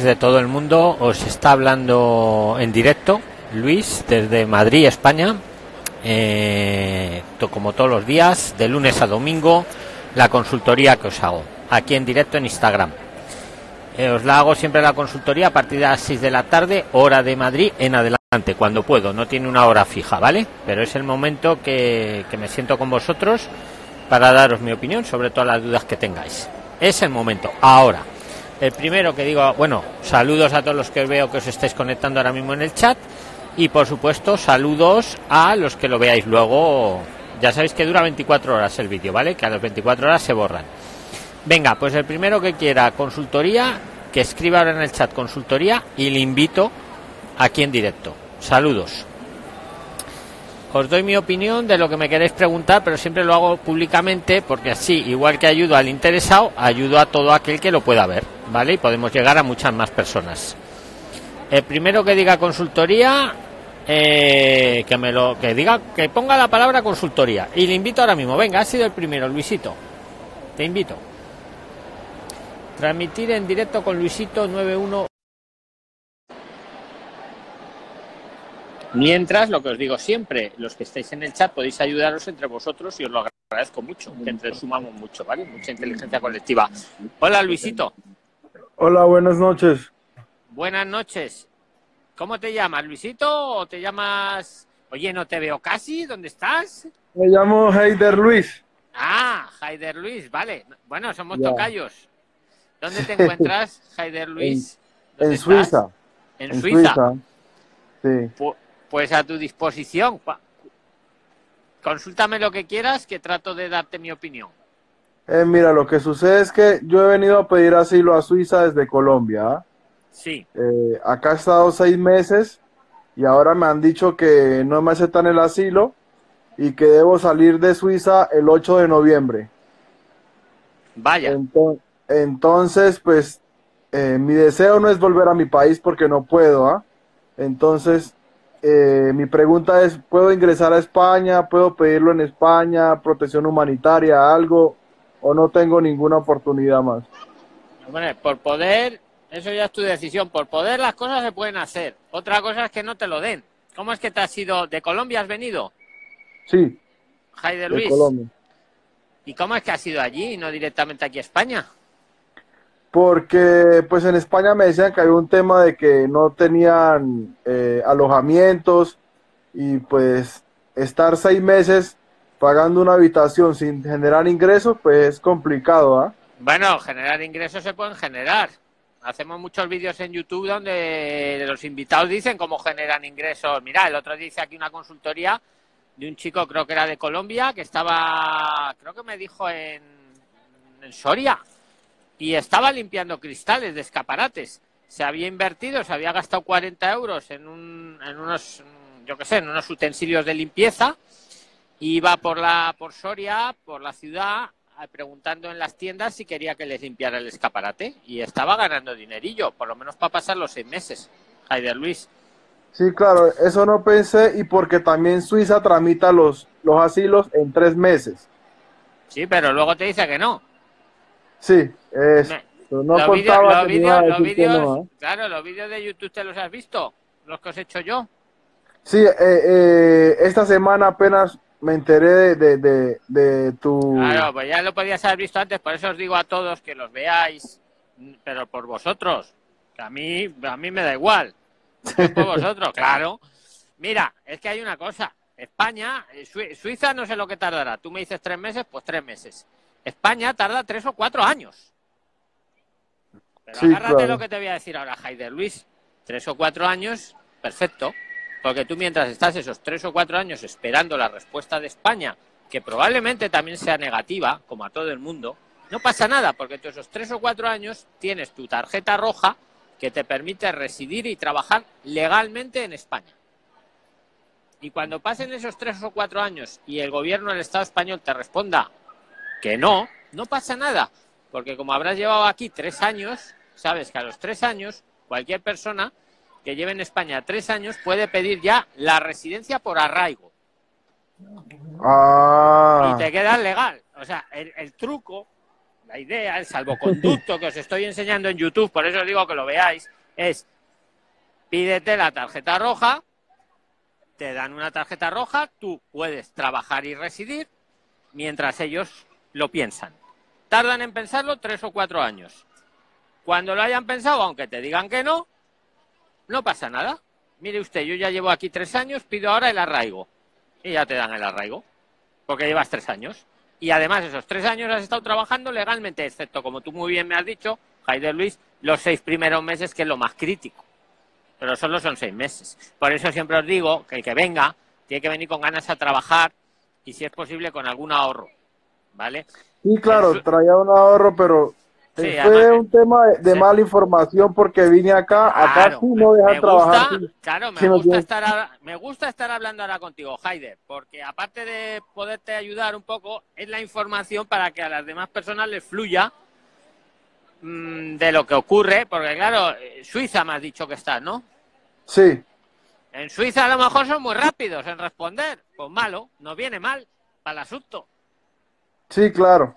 De todo el mundo os está hablando en directo Luis desde Madrid, España, como todos los días, de lunes a domingo, la consultoría que os hago aquí en directo en Instagram. Os la hago siempre la consultoría a partir de las 6 de la tarde, hora de Madrid en adelante, cuando puedo. No tiene una hora fija, ¿vale? Pero es el momento que me siento con vosotros para daros mi opinión sobre todas las dudas que tengáis. Es el momento, ahora. El primero que digo, bueno, saludos a todos los que veo que os estáis conectando ahora mismo en el chat y, por supuesto, saludos a los que lo veáis luego. Ya sabéis que dura 24 horas el vídeo, ¿vale? Que a las 24 horas se borran. Venga, pues el primero que quiera consultoría, que escriba ahora en el chat consultoría y le invito aquí en directo. Saludos. Os doy mi opinión de lo que me queréis preguntar, pero siempre lo hago públicamente porque así, igual que ayudo al interesado, ayudo a todo aquel que lo pueda ver, ¿vale? Y podemos llegar a muchas más personas. El primero que diga consultoría, que ponga la palabra consultoría. Y le invito ahora mismo. Venga, ha sido el primero, Luisito. Te invito. Transmitir en directo con Luisito 91. Mientras, lo que os digo siempre, los que estáis en el chat podéis ayudaros entre vosotros y os lo agradezco mucho, que entre sumamos mucho, ¿vale? Mucha inteligencia colectiva. Hola, Luisito. Hola, buenas noches. Buenas noches. ¿Cómo te llamas, Luisito? ¿O te llamas...? Oye, no te veo casi, ¿dónde estás? Me llamo Heider Luis. Ah, Heider Luis, vale. Bueno, somos tocayos. ¿Dónde te encuentras, Heider Luis? ¿Dónde estás? Suiza. En Suiza. Sí. Pues a tu disposición. Consúltame lo que quieras, que trato de darte mi opinión. Mira, lo que sucede es que yo he venido a pedir asilo a Suiza desde Colombia. Sí. Acá he estado 6 meses y ahora me han dicho que no me aceptan el asilo y que debo salir de Suiza el 8 de noviembre. Vaya. Entonces, pues, mi deseo no es volver a mi país porque no puedo, ¿ah? Entonces... mi pregunta es, ¿puedo ingresar a España? ¿Puedo pedirlo en España? ¿Protección humanitaria? ¿Algo? ¿O no tengo ninguna oportunidad más? Hombre, por poder, eso ya es tu decisión. Por poder las cosas se pueden hacer. Otra cosa es que no te lo den. ¿Cómo es que te has ido? ¿De Colombia has venido? Sí. Heider Luis. De Colombia. ¿Y cómo es que has ido allí y no directamente aquí a España? Porque pues en España me decían que había un tema de que no tenían alojamientos y pues estar 6 meses pagando una habitación sin generar ingresos pues es complicado, ¿ah? Bueno, generar ingresos se pueden generar. Hacemos muchos vídeos en YouTube donde los invitados dicen cómo generan ingresos. Mira, el otro dice aquí una consultoría de un chico, creo que era de Colombia, que estaba, creo que me dijo en Soria. Y estaba limpiando cristales de escaparates. Se había invertido, se había gastado 40 euros en unos, yo qué sé, en unos utensilios de limpieza. Iba por Soria, por la ciudad, preguntando en las tiendas si quería que les limpiara el escaparate. Y estaba ganando dinerillo, por lo menos para pasar los 6 meses. Heider Luis. Sí, claro, eso no pensé. Y porque también Suiza tramita los asilos en 3 meses. Sí, pero luego te dice que no. Sí, claro, los vídeos de YouTube te los has visto, los que os he hecho yo. Sí, esta semana apenas me enteré de tu... Claro, pues ya lo podías haber visto antes, por eso os digo a todos que los veáis, pero por vosotros, que a mí me da igual, es por vosotros, claro. Mira, es que hay una cosa, España, Suiza no sé lo que tardará, tú me dices 3 meses, pues 3 meses. España tarda 3 o 4 años. Pero sí, agárrate claro. Lo que te voy a decir ahora, Heider Luis. 3 o 4 años, perfecto. Porque tú mientras estás esos 3 o 4 años esperando la respuesta de España, que probablemente también sea negativa, como a todo el mundo, no pasa nada, porque tú esos 3 o 4 años tienes tu tarjeta roja que te permite residir y trabajar legalmente en España. Y cuando pasen esos 3 o 4 años y el gobierno del Estado español te responda que no, no pasa nada, porque como habrás llevado aquí 3 años, sabes que a los 3 años, cualquier persona que lleve en España 3 años puede pedir ya la residencia por arraigo. Ah. Y te queda legal. O sea, el truco, la idea, el salvoconducto que os estoy enseñando en YouTube, por eso os digo que lo veáis, es pídete la tarjeta roja, te dan una tarjeta roja, tú puedes trabajar y residir mientras ellos lo piensan. Tardan en pensarlo 3 o 4 años. Cuando lo hayan pensado, aunque te digan que no, no pasa nada. Mire usted, yo ya llevo aquí 3 años, pido ahora el arraigo. Y ya te dan el arraigo, porque llevas 3 años. Y además esos 3 años has estado trabajando legalmente, excepto, como tú muy bien me has dicho, Heider Luis, los 6 primeros meses, que es lo más crítico. Pero solo son 6 meses. Por eso siempre os digo que el que venga tiene que venir con ganas a trabajar y, si es posible, con algún ahorro, ¿vale? Sí, claro, traía un ahorro, pero... Sí, fue además, un tema de mala información, porque vine acá, claro, acá sí no dejan trabajar. Claro, me gusta estar hablando ahora contigo, Heider, porque aparte de poderte ayudar un poco, es la información para que a las demás personas les fluya de lo que ocurre, porque claro, Suiza me has dicho que estás, ¿no? Sí. En Suiza a lo mejor son muy rápidos en responder, pues malo, nos viene mal para el asunto. Sí, claro.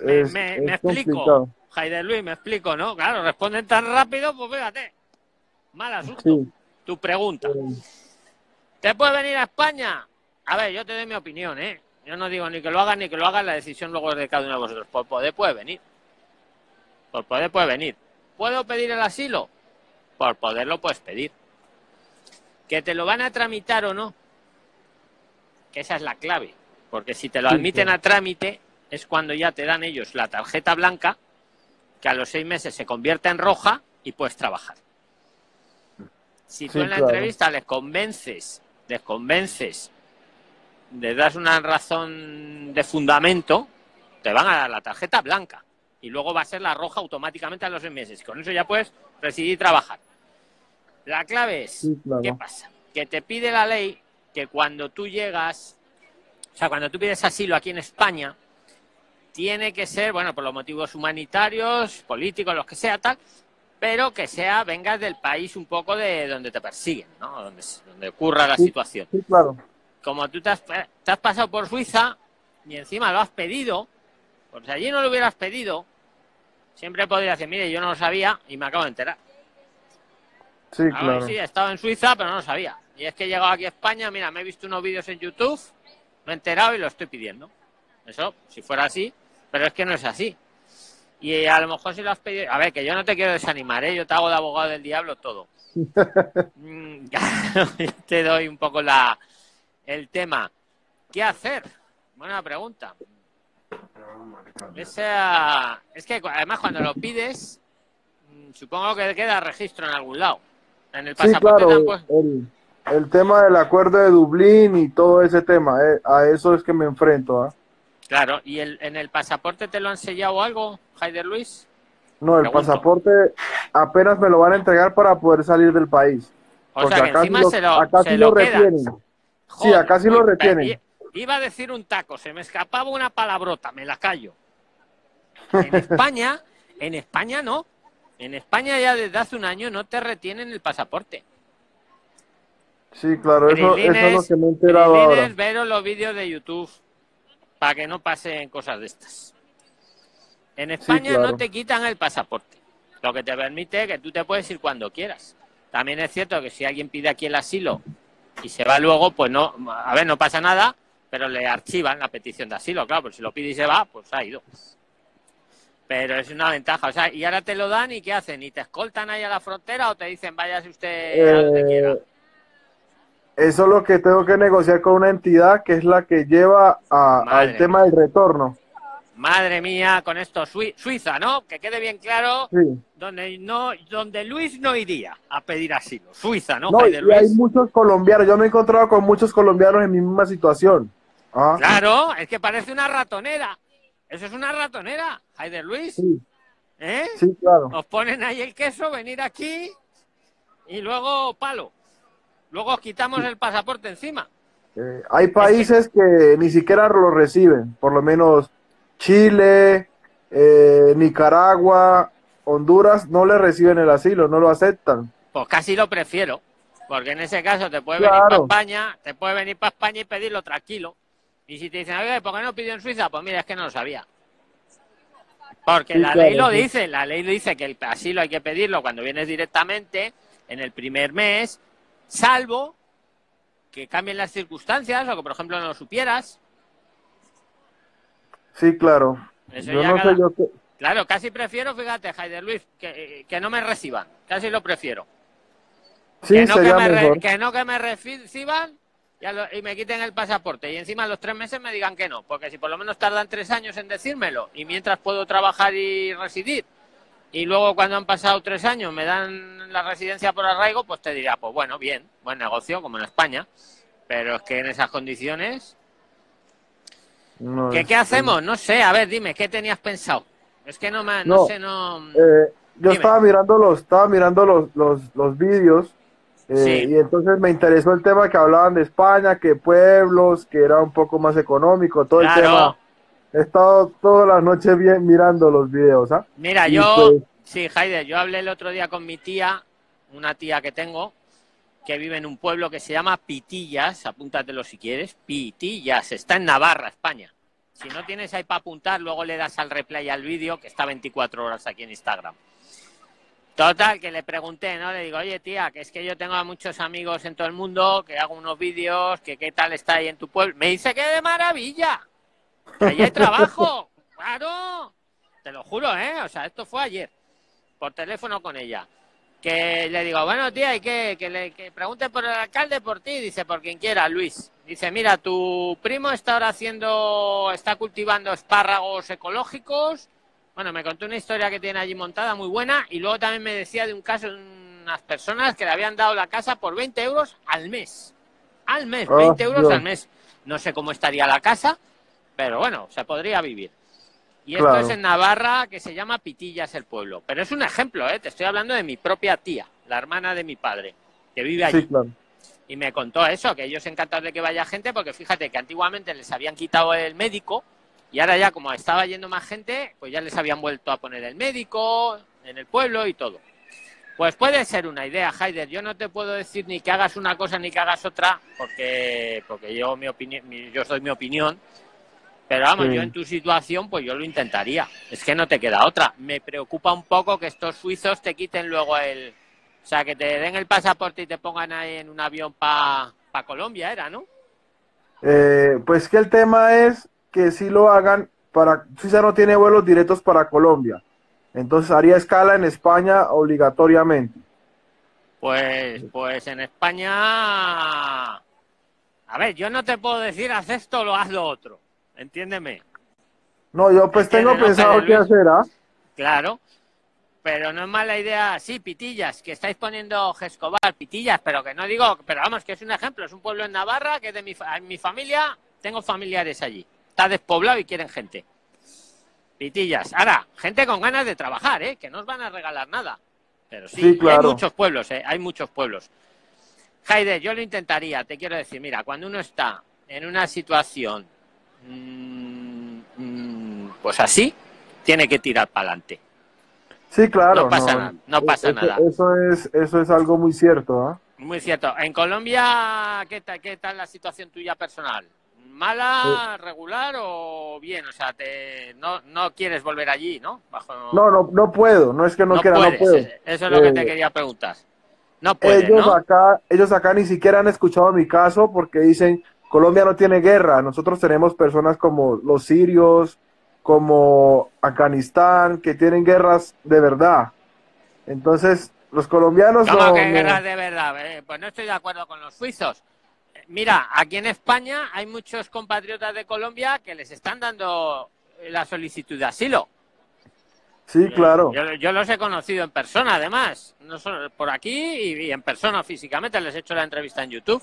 Me explico, Heider Luis, me explico, ¿no? Claro, responden tan rápido, pues fíjate, mal asunto. Sí. Tu pregunta. ¿Te puedes venir a España? A ver, yo te doy mi opinión, ¿eh? Yo no digo ni que lo hagas ni que lo hagas, la decisión luego es de cada uno de vosotros. Por poder puedes venir. Por poder puedes venir. ¿Puedo pedir el asilo? Por poderlo puedes pedir. ¿Que te lo van a tramitar o no? Que esa es la clave. Porque si te lo admiten a trámite... es cuando ya te dan ellos la tarjeta blanca, que a los 6 meses se convierte en roja y puedes trabajar. Si tú en la entrevista les convences, les das una razón de fundamento, te van a dar la tarjeta blanca y luego va a ser la roja automáticamente a los 6 meses. Con eso ya puedes residir y trabajar. La clave es, ¿qué pasa? Que te pide la ley que cuando tú llegas, o sea, cuando tú pides asilo aquí en España, tiene que ser, bueno, por los motivos humanitarios, políticos, los que sea, tal, pero que sea, vengas del país un poco de donde te persiguen, ¿no? Donde ocurra la situación. Sí, claro. Como tú te has pasado por Suiza y encima lo has pedido, porque si allí no lo hubieras pedido, siempre podrías decir, mire, yo no lo sabía y me acabo de enterar. Sí, claro. Ahora sí, he estado en Suiza, pero no lo sabía. Y es que he llegado aquí a España, mira, me he visto unos vídeos en YouTube, me he enterado y lo estoy pidiendo. Eso, si fuera así... Pero es que no es así. Y a lo mejor si lo has pedido... A ver, que yo no te quiero desanimar, ¿eh? Yo te hago de abogado del diablo todo. Te doy un poco el tema. ¿Qué hacer? Buena pregunta. Es que además cuando lo pides, supongo que queda registro en algún lado. En el pasaporte, sí, claro, tampoco... el tema del acuerdo de Dublín y todo ese tema. A eso es que me enfrento, ¿eh? Claro, ¿y en el pasaporte te lo han sellado algo, Heider Luis? No, el pasaporte apenas me lo van a entregar para poder salir del país. O sea, que encima se lo retienen. Joder, sí, acá sí lo retienen. Iba a decir un taco, se me escapaba una palabrota, me la callo. En España no. En España ya desde hace 1 año no te retienen el pasaporte. Sí, claro, eso es lo que me he enterado ahora. Veros los vídeos de YouTube, para que no pasen cosas de estas. En España no te quitan el pasaporte, lo que te permite que tú te puedes ir cuando quieras. También es cierto que si alguien pide aquí el asilo y se va luego, pues no, a ver, no pasa nada, pero le archivan la petición de asilo, claro, porque si lo pide y se va, pues ha ido. Pero es una ventaja, o sea, y ahora te lo dan y ¿qué hacen? ¿Y te escoltan ahí a la frontera o te dicen váyase usted a donde quiera? Eso es lo que tengo que negociar con una entidad que es la que lleva al tema del retorno. Madre mía, con esto Suiza, ¿no? Que quede bien claro, sí. Donde Luis no iría a pedir asilo. Suiza, ¿no? No, y hay muchos colombianos. Yo me he encontrado con muchos colombianos en mi misma situación. Ah. Claro, es que parece una ratonera. Eso es una ratonera, Heider Luis. Sí. ¿Eh? Sí, claro. Os ponen ahí el queso, venir aquí y luego palo. Luego os quitamos el pasaporte encima. Hay países que ni siquiera lo reciben, por lo menos Chile, Nicaragua, Honduras, no le reciben el asilo, no lo aceptan. Pues casi lo prefiero, porque en ese caso te puede venir para España, y pedirlo tranquilo. Y si te dicen, a ver, ¿por qué no pidió en Suiza? Pues mira, es que no lo sabía. Porque sí, la ley lo dice, la ley dice que el asilo hay que pedirlo cuando vienes directamente en el primer mes, salvo que cambien las circunstancias o que, por ejemplo, no lo supieras. Sí, claro. Eso yo no sé yo qué... Claro, casi prefiero, fíjate, Heider Luis, que no me reciban. Casi lo prefiero. Sí, que no sería mejor. Que no que me reciban y me quiten el pasaporte. Y encima a los 3 meses me digan que no. Porque si por lo menos tardan 3 años en decírmelo y mientras puedo trabajar y residir, y luego cuando han pasado 3 años me dan la residencia por arraigo, pues te diría, pues bueno, bien, buen negocio, como en España. Pero es que en esas condiciones... No, ¿Qué hacemos? No sé, a ver, dime, ¿qué tenías pensado? Es que no sé. Yo estaba mirando los vídeos sí. Y entonces me interesó el tema que hablaban de España, que pueblos, que era un poco más económico, todo claro. El tema. He estado todas las noches bien mirando los vídeos, ¿ah? Mira, y yo, pues... sí, Heider, yo hablé el otro día con mi tía, una tía que tengo, que vive en un pueblo que se llama Pitillas, apúntatelo si quieres, Pitillas, está en Navarra, España. Si no tienes ahí para apuntar, luego le das al replay al vídeo, que está 24 horas aquí en Instagram. Total, que le pregunté, ¿no? Le digo, oye tía, que es que yo tengo a muchos amigos en todo el mundo, que hago unos vídeos, que qué tal está ahí en tu pueblo. Me dice que de maravilla, que allí hay trabajo, claro, te lo juro, ¿eh? O sea, esto fue ayer, por teléfono con ella. Que le digo, bueno, tía, ¿y qué? Que pregunte por el alcalde, por ti, dice, por quien quiera, Luis. Dice, mira, tu primo está ahora haciendo, está cultivando espárragos ecológicos. Bueno, me contó una historia que tiene allí montada muy buena y luego también me decía de un caso de unas personas que le habían dado la casa por 20 euros al mes. Al mes, 20 euros al mes. No sé cómo estaría la casa, pero bueno, se podría vivir. Y esto claro. Es en Navarra, que se llama Pitillas el pueblo. Pero es un ejemplo, ¿eh? Te estoy hablando de mi propia tía, la hermana de mi padre, que vive allí. Sí, claro. Y me contó eso, que ellos encantados de que vaya gente, porque fíjate que antiguamente les habían quitado el médico y ahora ya como estaba yendo más gente, pues ya les habían vuelto a poner el médico en el pueblo y todo. Pues puede ser una idea, Heider. Yo no te puedo decir ni que hagas una cosa ni que hagas otra, porque yo, yo soy mi opinión. Pero vamos, sí. Yo en tu situación, pues yo lo intentaría. Es que no te queda otra. Me preocupa un poco que estos suizos te quiten luego el... O sea, que te den el pasaporte y te pongan ahí en un avión para Colombia, ¿era, no? Pues que el tema es que si lo hagan para... Suiza no tiene vuelos directos para Colombia. Entonces haría escala en España obligatoriamente. Pues en España... A ver, yo no te puedo decir, haz esto o haz lo otro. Entiéndeme. No, yo pues tengo pensado qué hacer, ¿ah? Claro, pero no es mala idea. Sí, Pitillas, que estáis poniendo Gescobar, Pitillas, pero que no digo, pero vamos, que es un ejemplo, es un pueblo en Navarra que es de mi familia, tengo familiares allí. Está despoblado y quieren gente. Pitillas. Ahora, gente con ganas de trabajar, ¿eh? Que no os van a regalar nada. Pero sí, sí claro. Hay muchos pueblos, ¿eh? Hay muchos pueblos. Heider, yo lo intentaría, te quiero decir, mira, cuando uno está en una situación... pues así tiene que tirar para adelante. Sí, claro. No pasa nada. Eso es algo muy cierto, ¿eh? Muy cierto. En Colombia, ¿qué tal la situación tuya personal? ¿Mala, regular o bien? O sea, no quieres volver allí, ¿no? No puedo. No es que no quiera, no puedo. Eso es lo que te quería preguntar. No puedes, ¿no? Ellos acá ni siquiera han escuchado mi caso porque dicen... Colombia no tiene guerra, nosotros tenemos personas como los sirios, como Afganistán, que tienen guerras de verdad. Entonces, los colombianos no... ¿Cómo que guerras de verdad? Pues no estoy de acuerdo con los suizos. Mira, aquí en España hay muchos compatriotas de Colombia que les están dando la solicitud de asilo. Sí, claro. Yo los he conocido en persona, además. No solo por aquí y en persona físicamente, les he hecho la entrevista en YouTube.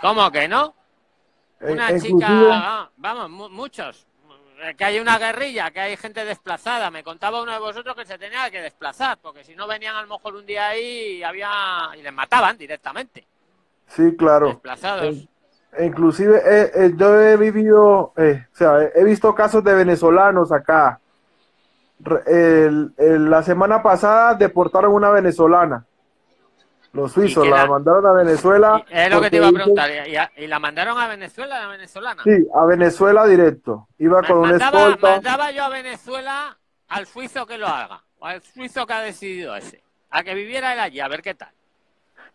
¿Cómo que no? Una chica, vamos, muchos, que hay una guerrilla, que hay gente desplazada. Me contaba uno de vosotros que se tenía que desplazar, porque si no venían a lo mejor un día ahí y les mataban directamente. Sí, claro. Desplazados. Inclusive yo he vivido, he visto casos de venezolanos acá. La semana pasada deportaron una venezolana. Los suizos la mandaron a Venezuela. Es lo que te iba a preguntar. ¿Y la mandaron a Venezuela, la venezolana? Sí, a Venezuela directo. Iba con un escolta. Mandaba yo a Venezuela al suizo que lo haga, al suizo que ha decidido ese, a que viviera él allí, a ver qué tal.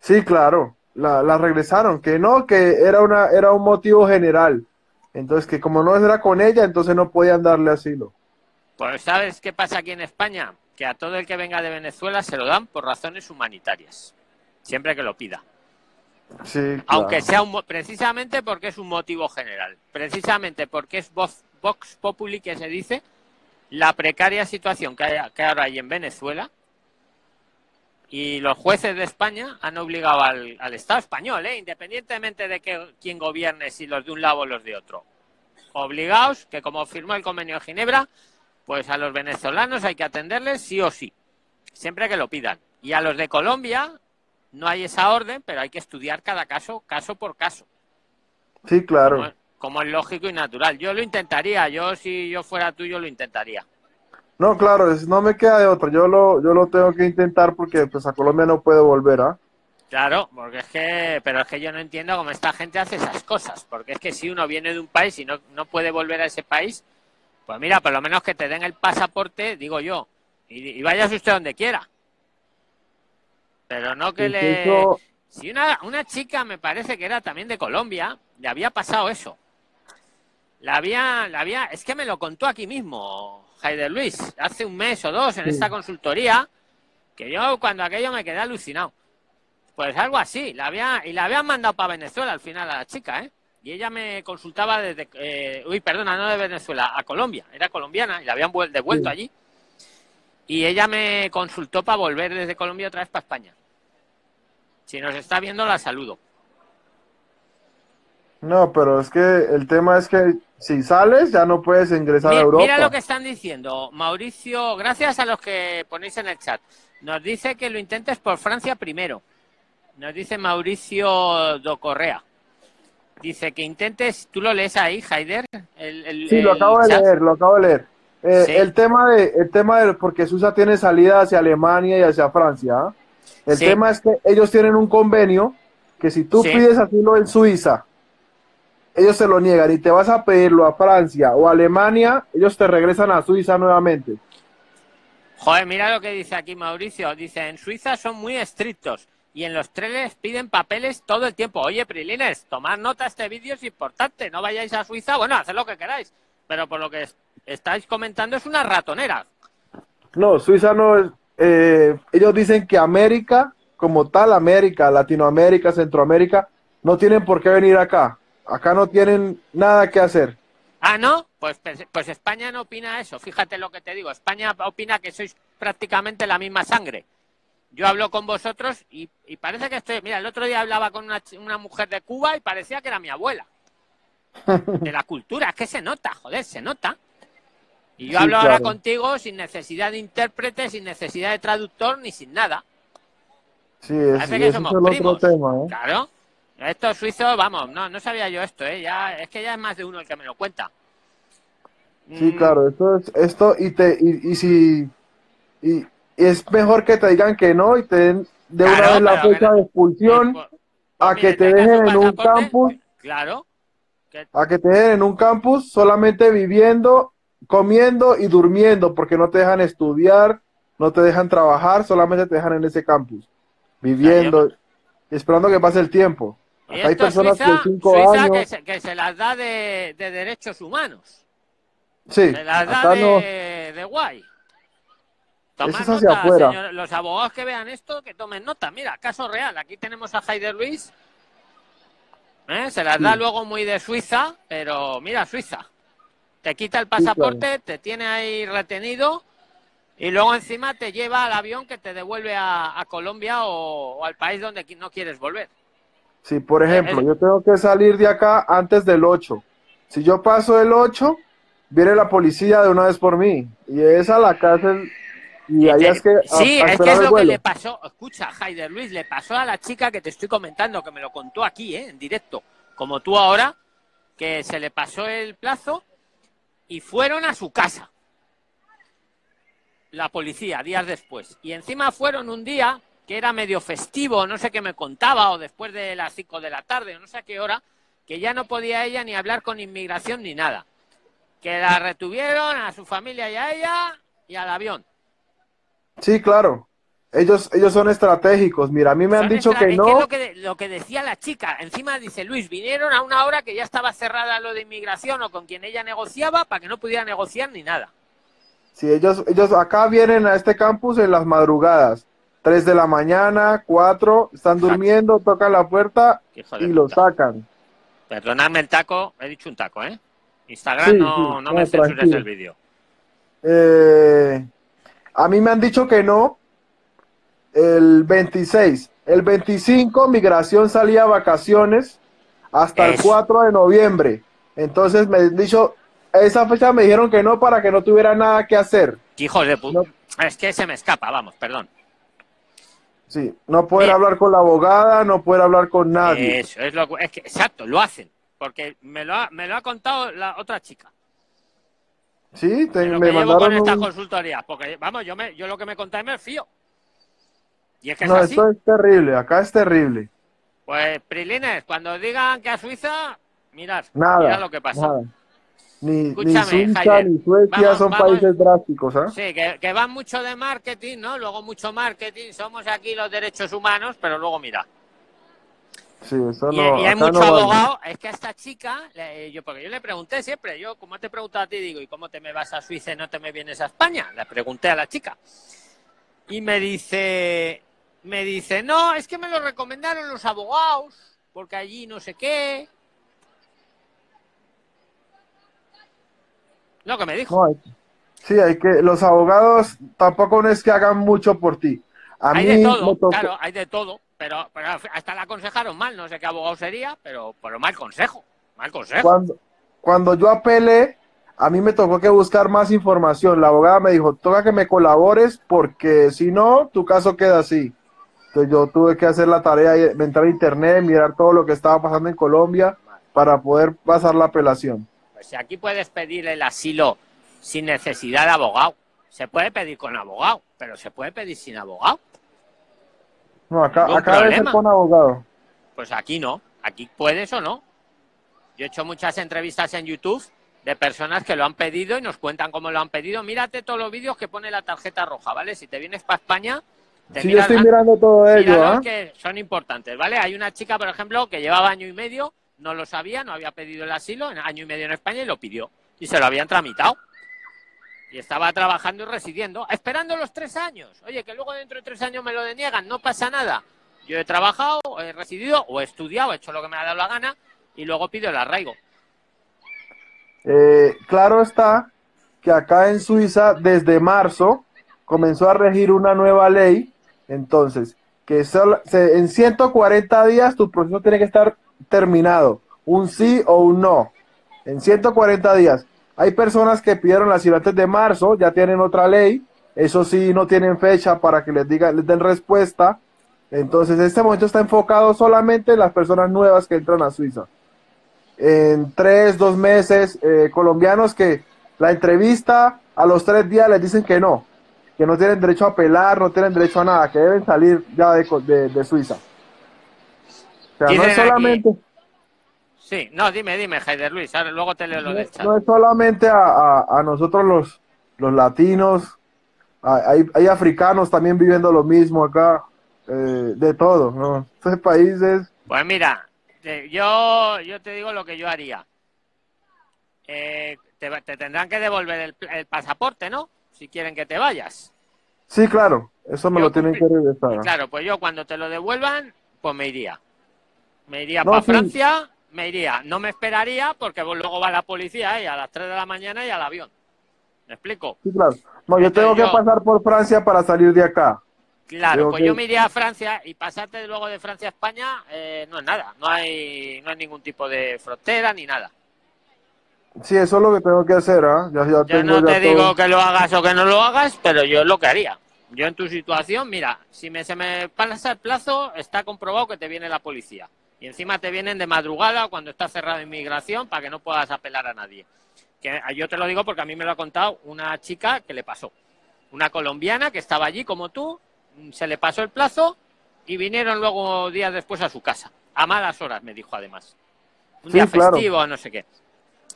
Sí, claro, la regresaron, que no, que era un motivo general, entonces que como no era con ella, entonces no podían darle asilo. Pues ¿sabes qué pasa aquí en España? Que a todo el que venga de Venezuela se lo dan por razones humanitarias, siempre que lo pida. Sí, claro. Aunque sea precisamente porque es un motivo general, precisamente porque es Vox Populi, que se dice, la precaria situación que ahora hay en Venezuela, y los jueces de España han obligado al Estado español, independientemente de quién gobierne, si los de un lado o los de otro, obligados, que como firmó el convenio de Ginebra, pues a los venezolanos hay que atenderles sí o sí, siempre que lo pidan, y a los de Colombia no hay esa orden, pero hay que estudiar cada caso, caso por caso. Sí, claro. Como es lógico y natural. Yo lo intentaría, si yo fuera tú, yo lo intentaría. No, claro, no me queda de otro. Yo lo tengo que intentar porque pues a Colombia no puedo volver, ¿ah? Claro, porque pero es que yo no entiendo cómo esta gente hace esas cosas, porque es que si uno viene de un país y no puede volver a ese país, pues mira, por lo menos que te den el pasaporte, digo yo, y vayas usted donde quiera. Pero no que incluso... Si una chica, me parece que era también de Colombia, le había pasado eso. Es que me lo contó aquí mismo, Heider Luis, hace un mes o dos en esta consultoría, que yo cuando aquello me quedé alucinado. Pues algo así, la habían mandado para Venezuela al final a la chica, ¿eh? Y ella me consultaba desde, perdona, no de Venezuela, a Colombia, era colombiana, y la habían devuelto allí. Y ella me consultó para volver desde Colombia otra vez para España. Si nos está viendo, la saludo. No, pero es que el tema es que si sales ya no puedes ingresar a Europa. Mira lo que están diciendo, Mauricio, gracias a los que ponéis en el chat. Nos dice que lo intentes por Francia primero. Nos dice Mauricio Do Correa. Dice que intentes, ¿tú lo lees ahí, Heider? Sí, lo acabo de leer. ¿Sí? El tema de porque Susa tiene salida hacia Alemania y hacia Francia. El tema es que ellos tienen un convenio que si tú pides asilo en Suiza, ellos se lo niegan, y te vas a pedirlo a Francia o a Alemania, ellos te regresan a Suiza nuevamente. Joder, mira lo que dice aquí Mauricio. Dice, en Suiza son muy estrictos y en los trenes piden papeles todo el tiempo. Oye, Prilines, tomad nota, este vídeo es importante. No vayáis a Suiza, bueno, haced lo que queráis, pero por lo que estáis comentando es una ratonera. No, Suiza no es... ellos dicen que América, como tal, América, Latinoamérica, Centroamérica, no tienen por qué venir acá. Acá no tienen nada que hacer. Ah, ¿no? Pues España no opina eso. Fíjate lo que te digo. España opina que sois prácticamente la misma sangre. Yo hablo con vosotros y parece que estoy... Mira, el otro día hablaba con una mujer de Cuba y parecía que era mi abuela. De la cultura. Es que se nota, joder, se nota. Y yo hablo ahora contigo sin necesidad de intérprete, sin necesidad de traductor, ni sin nada. Sí, parece que somos primos. Otro tema, ¿eh? Claro. Estos suizos, vamos, no sabía yo esto, ¿eh? Ya es más de uno el que me lo cuenta. Sí, claro, y es mejor que te digan que no y te den de una vez la fecha de expulsión a que te dejen en un campus. Claro. A que te dejen en un campus solamente viviendo, comiendo y durmiendo, porque no te dejan estudiar, no te dejan trabajar, solamente te dejan en ese campus, viviendo, esperando que pase el tiempo. Acá hay personas de 5 años... que se las da de derechos humanos. Sí. Se las da de guay. Tomar nota, señor, los abogados que vean esto, que tomen nota. Mira, caso real, aquí tenemos a Heider Luis. Se las da luego muy de Suiza, pero mira, Suiza. Te quita el pasaporte, te tiene ahí retenido y luego encima te lleva al avión que te devuelve a Colombia o al país donde no quieres volver. Sí, por ejemplo, yo tengo que salir de acá antes del 8. Si yo paso el 8, viene la policía de una vez por mí y es a la cárcel y allá es que... Sí, es que es lo que le pasó. Escucha, Heider Luis, le pasó a la chica que te estoy comentando, que me lo contó aquí, en directo, como tú ahora, que se le pasó el plazo. Y fueron a su casa, la policía, días después. Y encima fueron un día que era medio festivo, no sé qué me contaba, o después de las 5 de la tarde, o no sé qué hora, que ya no podía ella ni hablar con inmigración ni nada. Que la retuvieron a su familia y a ella y al avión. Sí, claro. Ellos son estratégicos. Mira, a mí me han dicho que no. Es lo que decía la chica. Encima dice, Luis, vinieron a una hora que ya estaba cerrada lo de inmigración o con quien ella negociaba para que no pudiera negociar ni nada. Sí, ellos acá vienen a este campus en las madrugadas. 3 de la mañana, 4, están durmiendo, tocan la puerta y lo sacan. Perdonadme el taco, he dicho un taco, ¿eh? Instagram, sí, no me censures el vídeo. A mí me han dicho que no. El 26. El 25, migración salía a vacaciones hasta el 4 de noviembre. Entonces me han dicho, esa fecha me dijeron que no para que no tuviera nada que hacer. Hijos de puta. No. Es que se me escapa, vamos, perdón. Sí, no poder hablar con la abogada, no poder hablar con nadie. Eso, es que, exacto, lo hacen. Porque me lo ha contado la otra chica. Sí, me mandaron con esta consultoría. Porque, vamos, yo lo que me contáis me fío. Y es que no, es así. Esto es terrible, acá es terrible. Pues, Prilines, cuando digan que a Suiza, mirad lo que pasa. Nada. Escúchame, Suiza, ni Suecia son países drásticos, ¿eh? Sí, que van mucho de marketing, ¿no? Luego mucho marketing, somos aquí los derechos humanos, pero luego mira. Sí, eso no, y hay mucho abogado, es que a esta chica, porque yo le pregunté siempre, como te pregunto a ti, digo, ¿y cómo te me vas a Suiza y no te me vienes a España? Le pregunté a la chica. Y me dice, no, es que me lo recomendaron los abogados, porque allí no sé qué. Lo que me dijo. No, sí, los abogados tampoco no es que hagan mucho por ti. Hay de todo, claro, hay de todo, pero hasta la aconsejaron mal, no sé qué abogado sería, pero mal consejo, mal consejo. Cuando yo apelé, a mí me tocó que buscar más información. La abogada me dijo, toca que me colabores porque si no, tu caso queda así. Entonces yo tuve que hacer la tarea, entrar a internet, mirar todo lo que estaba pasando en Colombia para poder pasar la apelación. Si aquí puedes pedir el asilo sin necesidad de abogado. Se puede pedir con abogado, pero se puede pedir sin abogado. No, acá debe ser con abogado. Pues aquí no. Aquí puedes o no. Yo he hecho muchas entrevistas en YouTube de personas que lo han pedido y nos cuentan cómo lo han pedido. Mírate todos los vídeos que pone la tarjeta roja, ¿vale? Si te vienes para España... Sí, yo estoy mirando todo ello, ¿eh? Que son importantes, ¿vale? Hay una chica, por ejemplo, que llevaba año y medio... No lo sabía, no había pedido el asilo, en año y medio en España y lo pidió. Y se lo habían tramitado. Y estaba trabajando y residiendo, esperando los 3 años. Oye, que luego dentro de 3 años me lo deniegan, no pasa nada. Yo he trabajado, he residido o he estudiado, he hecho lo que me ha dado la gana y luego pido el arraigo. Claro está que acá en Suiza, desde marzo, comenzó a regir una nueva ley. Entonces, que en 140 días tu proceso tiene que estar... terminado, un sí o un no en 140 días. Hay personas que pidieron asilo antes de marzo, ya tienen otra ley, eso sí, no tienen fecha para que les den respuesta. Entonces, este momento está enfocado solamente en las personas nuevas que entran a Suiza. En 2 meses, colombianos que la entrevista a los 3 días les dicen que no tienen derecho a apelar, no tienen derecho a nada, que deben salir ya de Suiza. O sea, no es solamente... Sí, no, dime, Heider Luis, ahora, luego te leo lo del chat. No es solamente a nosotros los latinos, hay africanos también viviendo lo mismo acá, de todo, ¿no? Estos países... Pues mira, yo te digo lo que yo haría. Te tendrán que devolver el pasaporte, ¿no? Si quieren que te vayas. Sí, claro, eso me lo tienen que regresar. ¿No? Claro, pues yo cuando te lo devuelvan, pues me iría. Me iría para Francia, me iría. No me esperaría porque luego va la policía a las 3 de la mañana y al avión. ¿Me explico? Sí, claro. No, yo tengo que pasar por Francia para salir de acá. Claro, pues yo me iría a Francia y pasarte luego de Francia a España no es nada. No hay ningún tipo de frontera ni nada. Sí, eso es lo que tengo que hacer, ¿eh? Yo no te digo que lo hagas o que no lo hagas, pero yo es lo que haría. Yo en tu situación, mira, si se me pasa el plazo, está comprobado que te viene la policía. Y encima te vienen de madrugada cuando está cerrada inmigración para que no puedas apelar a nadie. Que yo te lo digo porque a mí me lo ha contado una chica que le pasó. Una colombiana que estaba allí como tú, se le pasó el plazo y vinieron luego días después a su casa. A malas horas, me dijo además. Un día festivo, no sé qué.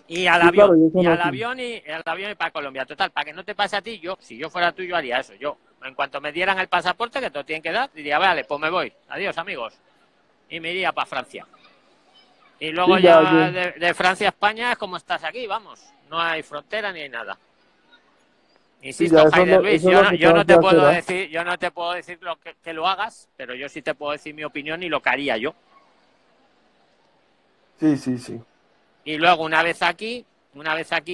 Y al avión, sí, claro, y al avión y para Colombia. Total, para que no te pase a ti, yo, si yo fuera tú, yo haría eso. Yo, en cuanto me dieran el pasaporte que te lo tienen que dar, diría, vale, pues me voy. Adiós, amigos. Y me iría para Francia. Y luego sí, ya de Francia a España es como estás aquí, vamos. No hay frontera ni hay nada. Insisto, sí, Heider Luis, yo no te puedo decir lo que lo hagas, pero yo sí te puedo decir mi opinión y lo que haría yo. Sí, sí, sí. Y luego, una vez aquí,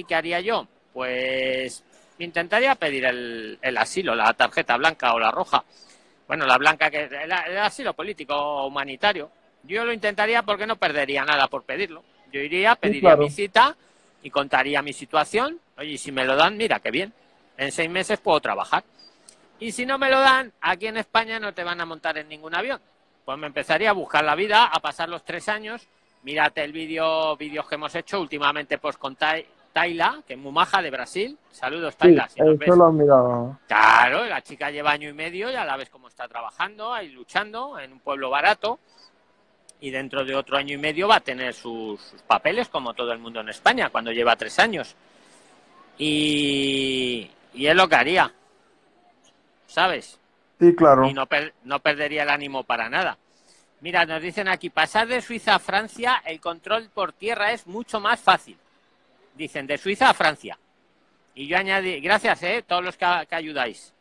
¿qué haría yo? Pues intentaría pedir el asilo, la tarjeta blanca o la roja. Bueno, la blanca, que el asilo político humanitario. Yo lo intentaría porque no perdería nada por pedirlo. Yo iría, pediría, sí, claro, mi cita y contaría mi situación. Oye, y si me lo dan, mira, qué bien. En 6 meses puedo trabajar. Y si no me lo dan, aquí en España no te van a montar en ningún avión. Pues me empezaría a buscar la vida, a pasar los 3 años. Mírate el vídeos que hemos hecho últimamente pues con Tayla, que es Mumaja de Brasil. Saludos, Tayla. Sí, si nos ves. Lo mirado. Claro, la chica lleva 1 año y medio, ya la ves cómo está trabajando, ahí luchando en un pueblo barato. Y dentro de otro 1 año y medio va a tener sus papeles, como todo el mundo en España, cuando lleva 3 años. Y es lo que haría, ¿sabes? Sí, claro. Y no perdería el ánimo para nada. Mira, nos dicen aquí, pasar de Suiza a Francia, el control por tierra es mucho más fácil. Dicen, de Suiza a Francia. Y yo añadí, gracias, todos los que ayudáis.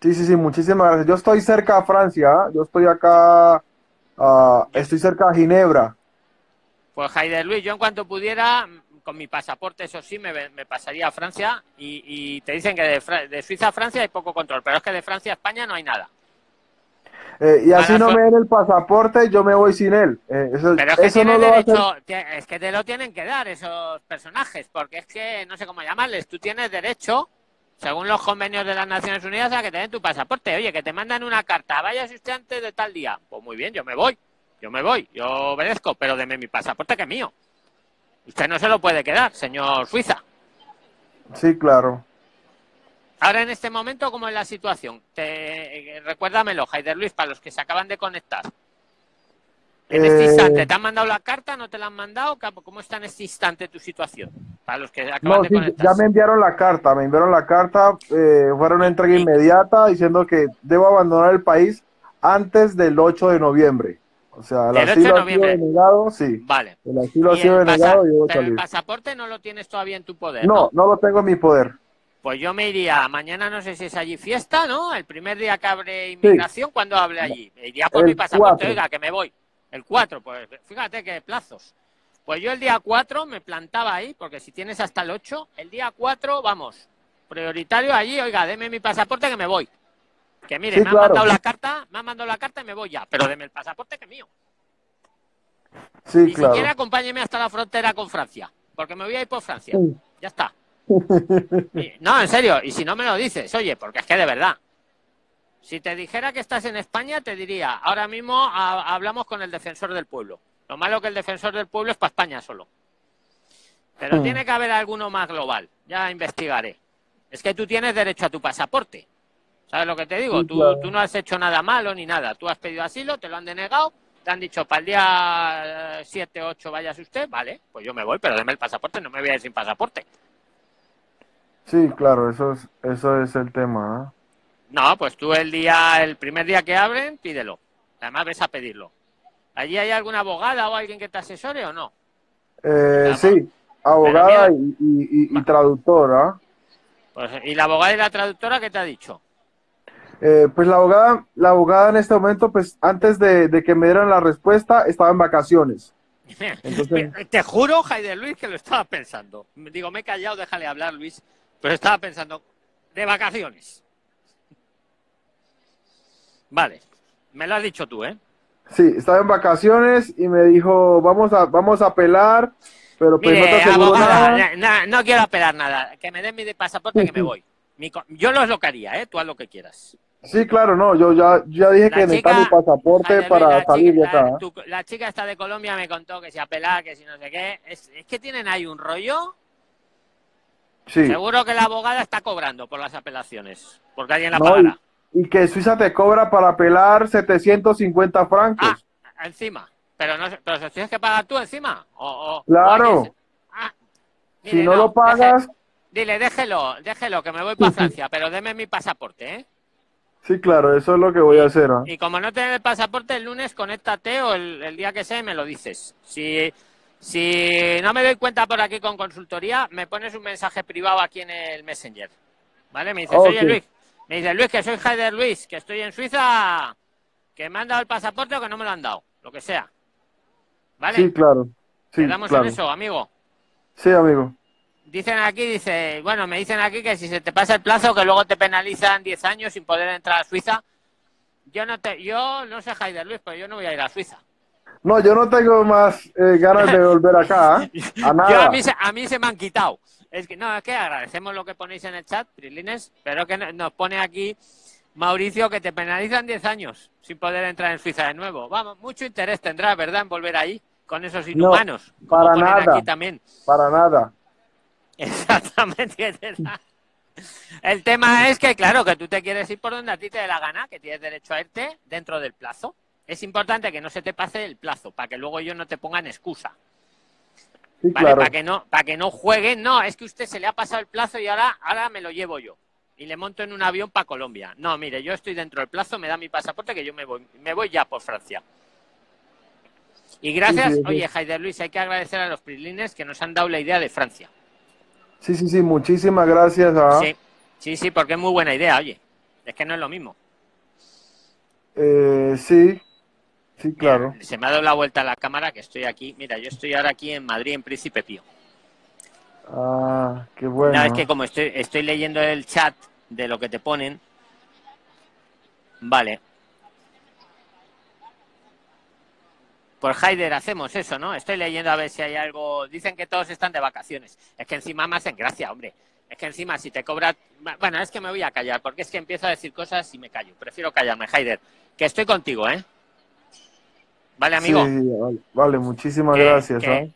Sí, sí, sí, muchísimas gracias. Yo estoy cerca a Francia, yo estoy acá, estoy cerca a Ginebra. Pues Heider Luis, yo en cuanto pudiera, con mi pasaporte, eso sí, me pasaría a Francia. Y te dicen que de Suiza a Francia hay poco control, pero es que de Francia a España no hay nada. Y así no me den el pasaporte, yo me voy sin él. Pero es que eso no lo derecho, es que te lo tienen que dar esos personajes, porque es que no sé cómo llamarles. Tú tienes derecho, según los convenios de las Naciones Unidas, a que te den tu pasaporte. Oye, que te mandan una carta, váyase usted antes de tal día. Pues muy bien, yo me voy, yo obedezco, pero deme mi pasaporte que es mío. Usted no se lo puede quedar, señor Suiza. Sí, claro. Ahora en este momento, ¿cómo es la situación? Recuérdamelo, Heider Luis, para los que se acaban de conectar. En este instante, ¿te han mandado la carta? ¿No te la han mandado? ¿Cómo está en este instante tu situación? Para los que acaban de conectar. Ya me enviaron la carta, fueron una entrega inmediata diciendo que debo abandonar el país antes del 8 de noviembre. O sea, el asilo ha sido denegado, sí. Vale. El asilo ha sido denegado y debo salir. Pero el pasaporte no lo tienes todavía en tu poder. No lo tengo en mi poder. Pues yo me iría, mañana no sé si es allí fiesta, ¿no? El primer día que abre inmigración, sí. Cuando hable allí. Me iría por mi pasaporte, 4. Oiga, que me voy. El 4, pues fíjate qué plazos. Pues yo el día 4 me plantaba ahí, porque si tienes hasta el 8, el día 4, vamos, prioritario allí, oiga, deme mi pasaporte que me voy. Que mire, sí, me han mandado la carta y me voy ya, pero deme el pasaporte que es mío. Sí, y claro. Si quiere, acompáñeme hasta la frontera con Francia, porque me voy a ir por Francia. Sí. Ya está. No, en serio, y si no me lo dices, oye, porque es que de verdad, si te dijera que estás en España, te diría, ahora mismo hablamos con el defensor del pueblo. Lo malo que el defensor del pueblo es para España solo. Pero tiene que haber alguno más global, ya investigaré. Es que tú tienes derecho a tu pasaporte, ¿sabes lo que te digo? Sí, claro. Tú no has hecho nada malo ni nada, tú has pedido asilo, te lo han denegado, te han dicho para el día 7, 8 vayas usted, vale, pues yo me voy, pero deme el pasaporte, no me voy a ir sin pasaporte. Sí, claro, eso es el tema, ¿eh? No, pues tú el primer día que abren, pídelo. Además ves a pedirlo. ¿Allí hay alguna abogada o alguien que te asesore o no? Sí, abogada y traductora. Pues, ¿y la abogada y la traductora qué te ha dicho? Pues la abogada en este momento, pues antes de que me dieran la respuesta, estaba en vacaciones. Entonces... Te juro, Heider Luis, que lo estaba pensando. Digo, me he callado, déjale hablar, Luis. Pero estaba pensando, de vacaciones. Vale, me lo has dicho tú, ¿eh? Sí, estaba en vacaciones y me dijo, vamos a apelar, pero pues mire, no te aseguro nada. No quiero apelar nada, que me den mi pasaporte que me voy. Yo lo haría, ¿eh? Tú haz lo que quieras. Sí, claro, no, yo ya dije que necesitaba mi pasaporte para salir de acá. La chica esta de Colombia me contó que si apelar, que si no sé qué. Es que tienen ahí un rollo... Sí. Seguro que la abogada está cobrando por las apelaciones, porque alguien la pagará. Y que Suiza te cobra para apelar 750 francos. Ah, encima. Pero se tienes que pagar tú encima. Claro. Ah, Dile, si no, lo pagas... Dile, déjelo, que me voy para Francia, pero deme mi pasaporte, ¿eh? Sí, claro, eso es lo que voy a hacer. ¿Eh? Y como no tenés el pasaporte, el lunes conéctate o el día que sea me lo dices. Si no me doy cuenta por aquí con consultoría, me pones un mensaje privado aquí en el Messenger. ¿Vale? Me dices, okay. Oye, Luis. Me dice Luis, que soy Heider Luis, que estoy en Suiza, que me han dado el pasaporte o que no me lo han dado, lo que sea. ¿Vale? Sí, claro. Sí, ¿quedamos claro. en eso, amigo? Sí, amigo. Dicen aquí, bueno, me dicen aquí que si se te pasa el plazo, que luego te penalizan 10 años sin poder entrar a Suiza. Yo no sé, Heider Luis, pero yo no voy a ir a Suiza. No, yo no tengo más ganas de volver acá, ¿eh? A nada. A mí se me han quitado. Es que agradecemos lo que ponéis en el chat, Prilines, pero que nos pone aquí Mauricio que te penalizan 10 años sin poder entrar en Suiza de nuevo. Vamos, mucho interés tendrás, ¿verdad?, en volver ahí con esos inhumanos. No, para nada. Aquí también. Para nada. Exactamente. El tema es que, claro, que tú te quieres ir por donde a ti te dé la gana, que tienes derecho a irte dentro del plazo. Es importante que no se te pase el plazo, para que luego ellos no te pongan excusa. Sí, vale, claro. para que no jueguen, no, es que usted se le ha pasado el plazo y ahora me lo llevo yo y le monto en un avión para Colombia. No, mire, yo estoy dentro del plazo, me da mi pasaporte que yo me voy ya por Francia. Y gracias, sí. Oye, Heider Luis, hay que agradecer a los Prilines que nos han dado la idea de Francia. Sí, sí, sí, muchísimas gracias. Sí, porque es muy buena idea, oye, es que no es lo mismo. Sí, claro. Mira, se me ha dado la vuelta a la cámara que estoy aquí. Mira, yo estoy ahora aquí en Madrid, en Príncipe Pío. Ah, qué bueno. No, es que como estoy leyendo el chat de lo que te ponen. Vale. Pues Heider, hacemos eso, ¿no? Estoy leyendo a ver si hay algo. Dicen que todos están de vacaciones. Es que encima me hacen gracia, hombre. Es que encima si te cobra... Bueno, es que me voy a callar, porque es que empiezo a decir cosas y me callo. Prefiero callarme, Heider. Que estoy contigo, ¿eh? ¿Vale, amigo? Sí, vale, muchísimas gracias. Que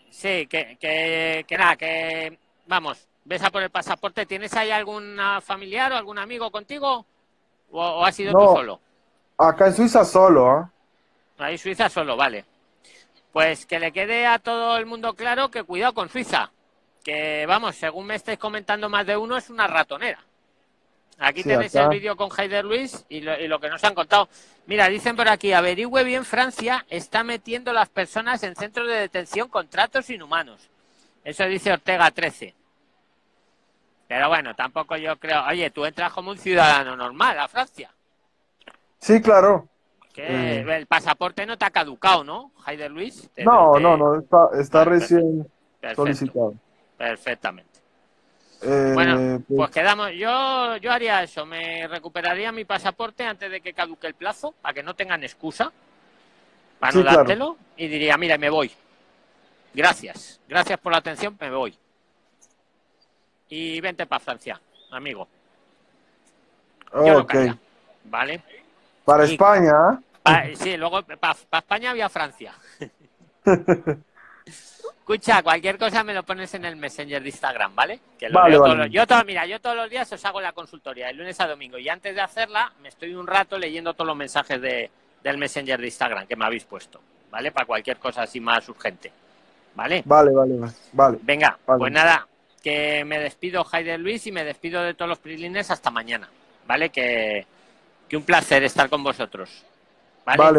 vamos, ves a por el pasaporte. ¿Tienes ahí algún familiar o algún amigo contigo? ¿O has sido tú solo? Acá en Suiza solo, ¿eh? Ahí Suiza solo, vale. Pues que le quede a todo el mundo claro que cuidado con Suiza. Que, vamos, según me estáis comentando más de uno, es una ratonera. Aquí sí, tenéis acá el vídeo con Heider Luis y lo que nos han contado. Mira, dicen por aquí, averigüe bien, Francia está metiendo a las personas en centros de detención con tratos inhumanos. Eso dice Ortega 13. Pero bueno, tampoco yo creo... Oye, tú entras como un ciudadano normal a Francia. Sí, claro. Que el pasaporte no te ha caducado, ¿no, Heider Luis? No, está recién solicitado. Perfectamente. Bueno, pues quedamos. Yo haría eso. Me recuperaría mi pasaporte antes de que caduque el plazo, para que no tengan excusa para no dártelo. Claro. Y diría, mira, me voy. Gracias. Gracias por la atención, me voy. Y vente para Francia, amigo. Ok. Vale. Para España. Sí, luego para España vía Francia. Escucha, cualquier cosa me lo pones en el Messenger de Instagram, ¿vale? Que lo veo todos. Mira, yo todos los días os hago la consultoría, de lunes a domingo. Y antes de hacerla, me estoy un rato leyendo todos los mensajes del Messenger de Instagram que me habéis puesto, ¿vale? Para cualquier cosa así más urgente, ¿vale? Vale. Venga, pues nada, que me despido, Heider Luis, y me despido de todos los Prilines hasta mañana, ¿vale? Que un placer estar con vosotros, ¿vale?